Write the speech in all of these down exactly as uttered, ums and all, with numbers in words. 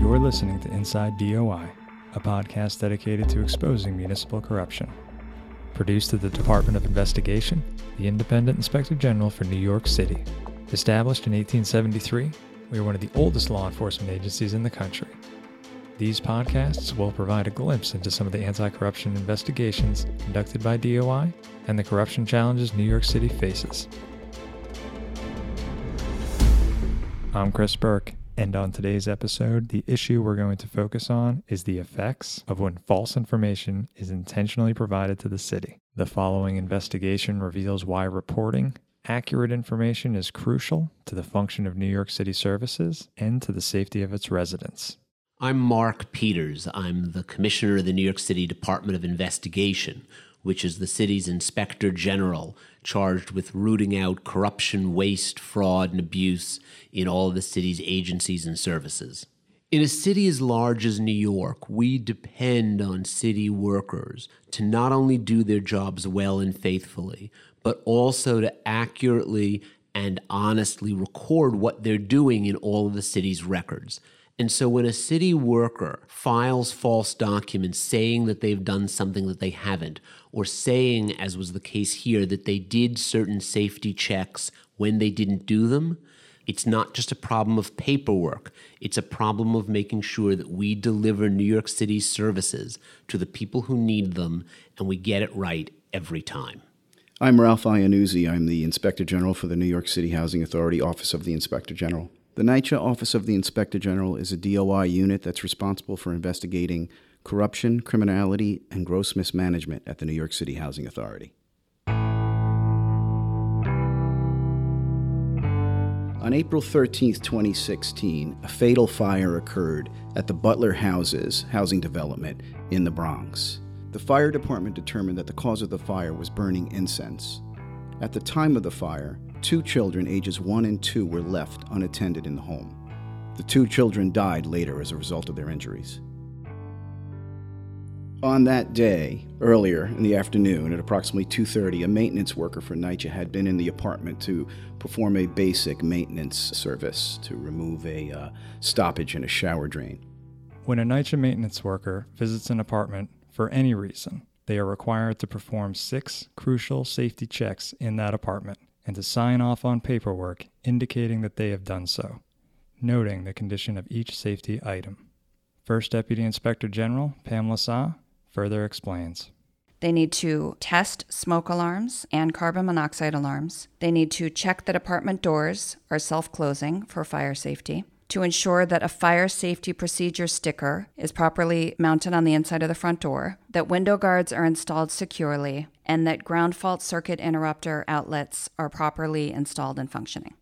You're listening to Inside D O I, a podcast dedicated to exposing municipal corruption. Produced at the Department of Investigation, the Independent Inspector General for New York City. Established in eighteen seventy-three, we are one of the oldest law enforcement agencies in the country. These podcasts will provide a glimpse into some of the anti-corruption investigations conducted by D O I and the corruption challenges New York City faces. I'm Chris Burke, and on today's episode, the issue we're going to focus on is the effects of when false information is intentionally provided to the city. The following investigation reveals why reporting accurate information is crucial to the function of New York City services and to the safety of its residents. I'm Mark Peters. I'm the Commissioner of the New York City Department of Investigation, which is the city's Inspector General, charged with rooting out corruption, waste, fraud, and abuse in all of the city's agencies and services. In a city as large as New York, we depend on city workers to not only do their jobs well and faithfully, but also to accurately and honestly record what they're doing in all of the city's records. And so when a city worker files false documents saying that they've done something that they haven't, or saying, as was the case here, that they did certain safety checks when they didn't do them, it's not just a problem of paperwork. It's a problem of making sure that we deliver New York City services to the people who need them, and we get it right every time. I'm Ralph Iannuzzi. I'm the Inspector General for the New York City Housing Authority, Office of the Inspector General. The N Y C H A Office of the Inspector General is a D O I unit that's responsible for investigating corruption, criminality, and gross mismanagement at the New York City Housing Authority. On April thirteenth, twenty sixteen, a fatal fire occurred at the Butler Houses housing development in the Bronx. The fire department determined that the cause of the fire was burning incense. At the time of the fire, two children ages one and two were left unattended in the home. The two children died later as a result of their injuries. On that day, earlier in the afternoon, at approximately two thirty, a maintenance worker for N Y C H A had been in the apartment to perform a basic maintenance service to remove a uh, stoppage in a shower drain. When a N Y C H A maintenance worker visits an apartment for any reason, they are required to perform six crucial safety checks in that apartment and to sign off on paperwork indicating that they have done so, noting the condition of each safety item. First Deputy Inspector General Pam LaSah further explains. They need to test smoke alarms and carbon monoxide alarms. They need to check that apartment doors are self-closing for fire safety, to ensure that a fire safety procedure sticker is properly mounted on the inside of the front door, that window guards are installed securely, and that ground fault circuit interrupter outlets are properly installed and functioning.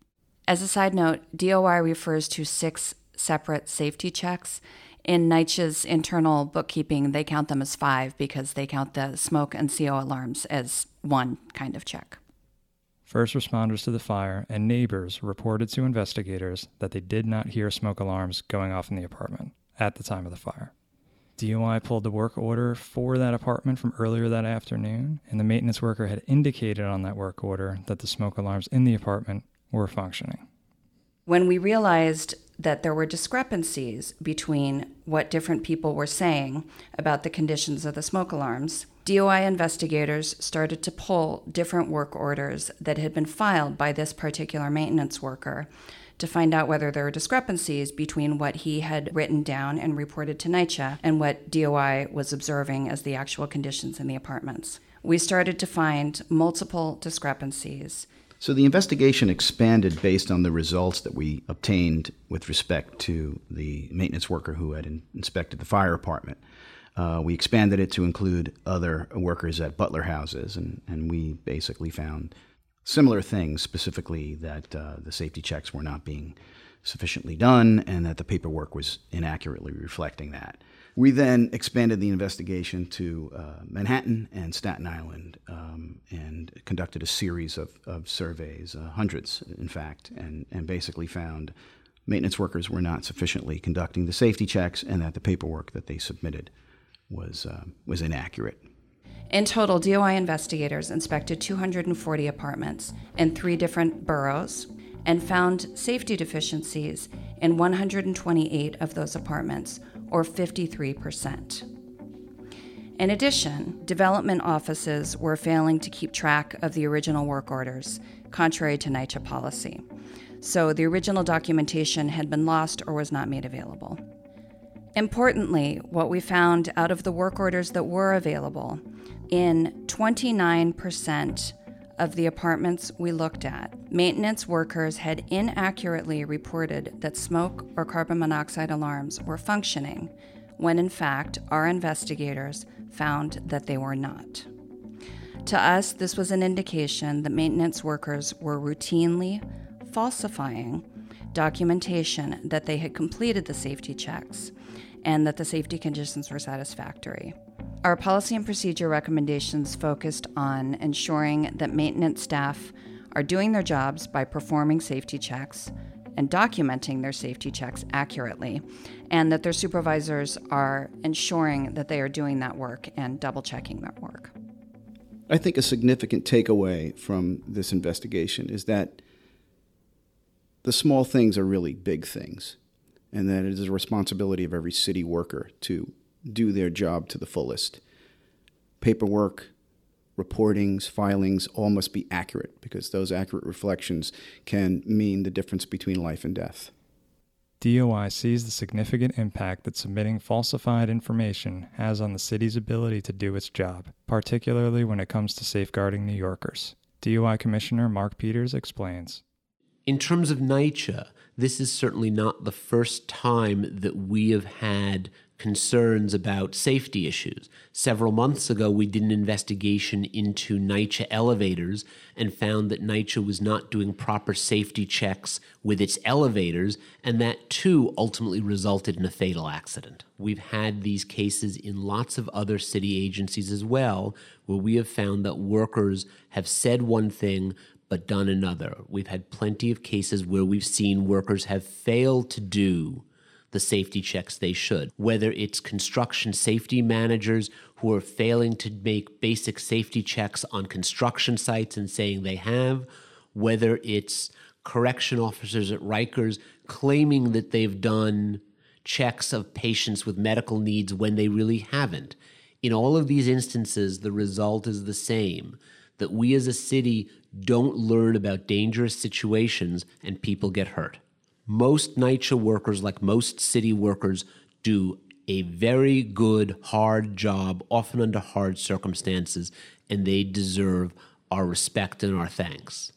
As a side note, D O I refers to six separate safety checks. In N Y C H A's internal bookkeeping, they count them as five because they count the smoke and C O alarms as one kind of check. First responders to the fire and neighbors reported to investigators that they did not hear smoke alarms going off in the apartment at the time of the fire. D O I pulled the work order for that apartment from earlier that afternoon, and the maintenance worker had indicated on that work order that the smoke alarms in the apartment were functioning. When we realized that there were discrepancies between what different people were saying about the conditions of the smoke alarms, D O I investigators started to pull different work orders that had been filed by this particular maintenance worker to find out whether there were discrepancies between what he had written down and reported to N Y C H A and what D O I was observing as the actual conditions in the apartments. We started to find multiple discrepancies. So the investigation expanded based on the results that we obtained with respect to the maintenance worker who had in- inspected the fire department. Uh, we expanded it to include other workers at Butler Houses, and, and we basically found similar things, specifically that uh, the safety checks were not being sufficiently done and that the paperwork was inaccurately reflecting that. We then expanded the investigation to uh, Manhattan and Staten Island um, and conducted a series of, of surveys, uh, hundreds in fact, and, and basically found maintenance workers were not sufficiently conducting the safety checks and that the paperwork that they submitted was uh, was inaccurate. In total, D O I investigators inspected two hundred forty apartments in three different boroughs and found safety deficiencies in one hundred twenty-eight of those apartments, or fifty-three percent. In addition, development offices were failing to keep track of the original work orders, contrary to NYCHA policy. So the original documentation had been lost or was not made available. Importantly, what we found out of the work orders that were available, in twenty-nine percent of the apartments we looked at, maintenance workers had inaccurately reported that smoke or carbon monoxide alarms were functioning, when in fact our investigators found that they were not. To us, this was an indication that maintenance workers were routinely falsifying documentation that they had completed the safety checks and that the safety conditions were satisfactory. Our policy and procedure recommendations focused on ensuring that maintenance staff are doing their jobs by performing safety checks and documenting their safety checks accurately, and that their supervisors are ensuring that they are doing that work and double-checking that work. I think a significant takeaway from this investigation is that the small things are really big things, and that it is the responsibility of every city worker to do their job to the fullest. Paperwork, reportings, filings, all must be accurate, because those accurate reflections can mean the difference between life and death. D O I sees the significant impact that submitting falsified information has on the city's ability to do its job, particularly when it comes to safeguarding New Yorkers. D O I Commissioner Mark Peters explains. In terms of NYCHA, this is certainly not the first time that we have had concerns about safety issues. Several months ago, we did an investigation into NYCHA elevators and found that NYCHA was not doing proper safety checks with its elevators, and that too ultimately resulted in a fatal accident. We've had these cases in lots of other city agencies as well, where we have found that workers have said one thing but done another. We've had plenty of cases where we've seen workers have failed to do the safety checks they should, whether it's construction safety managers who are failing to make basic safety checks on construction sites and saying they have, whether it's correction officers at Rikers claiming that they've done checks of patients with medical needs when they really haven't. In all of these instances, the result is the same, that we as a city don't learn about dangerous situations and people get hurt. Most NYCHA workers, like most city workers, do a very good, hard job, often under hard circumstances, and they deserve our respect and our thanks.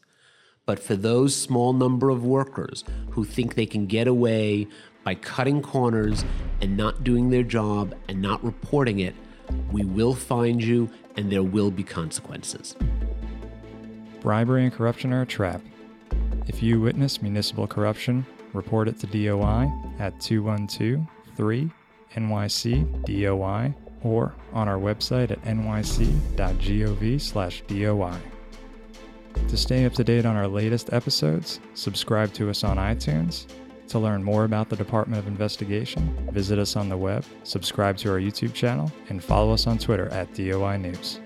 But for those small number of workers who think they can get away by cutting corners and not doing their job and not reporting it, we will find you and there will be consequences. Bribery and corruption are a trap. If you witness municipal corruption, report it to D O I at two one two, three, N Y C D O I or on our website at n y c dot gov slash D O I. To stay up to date on our latest episodes, subscribe to us on iTunes. To learn more about the Department of Investigation, visit us on the web, subscribe to our YouTube channel, and follow us on Twitter at D O I News.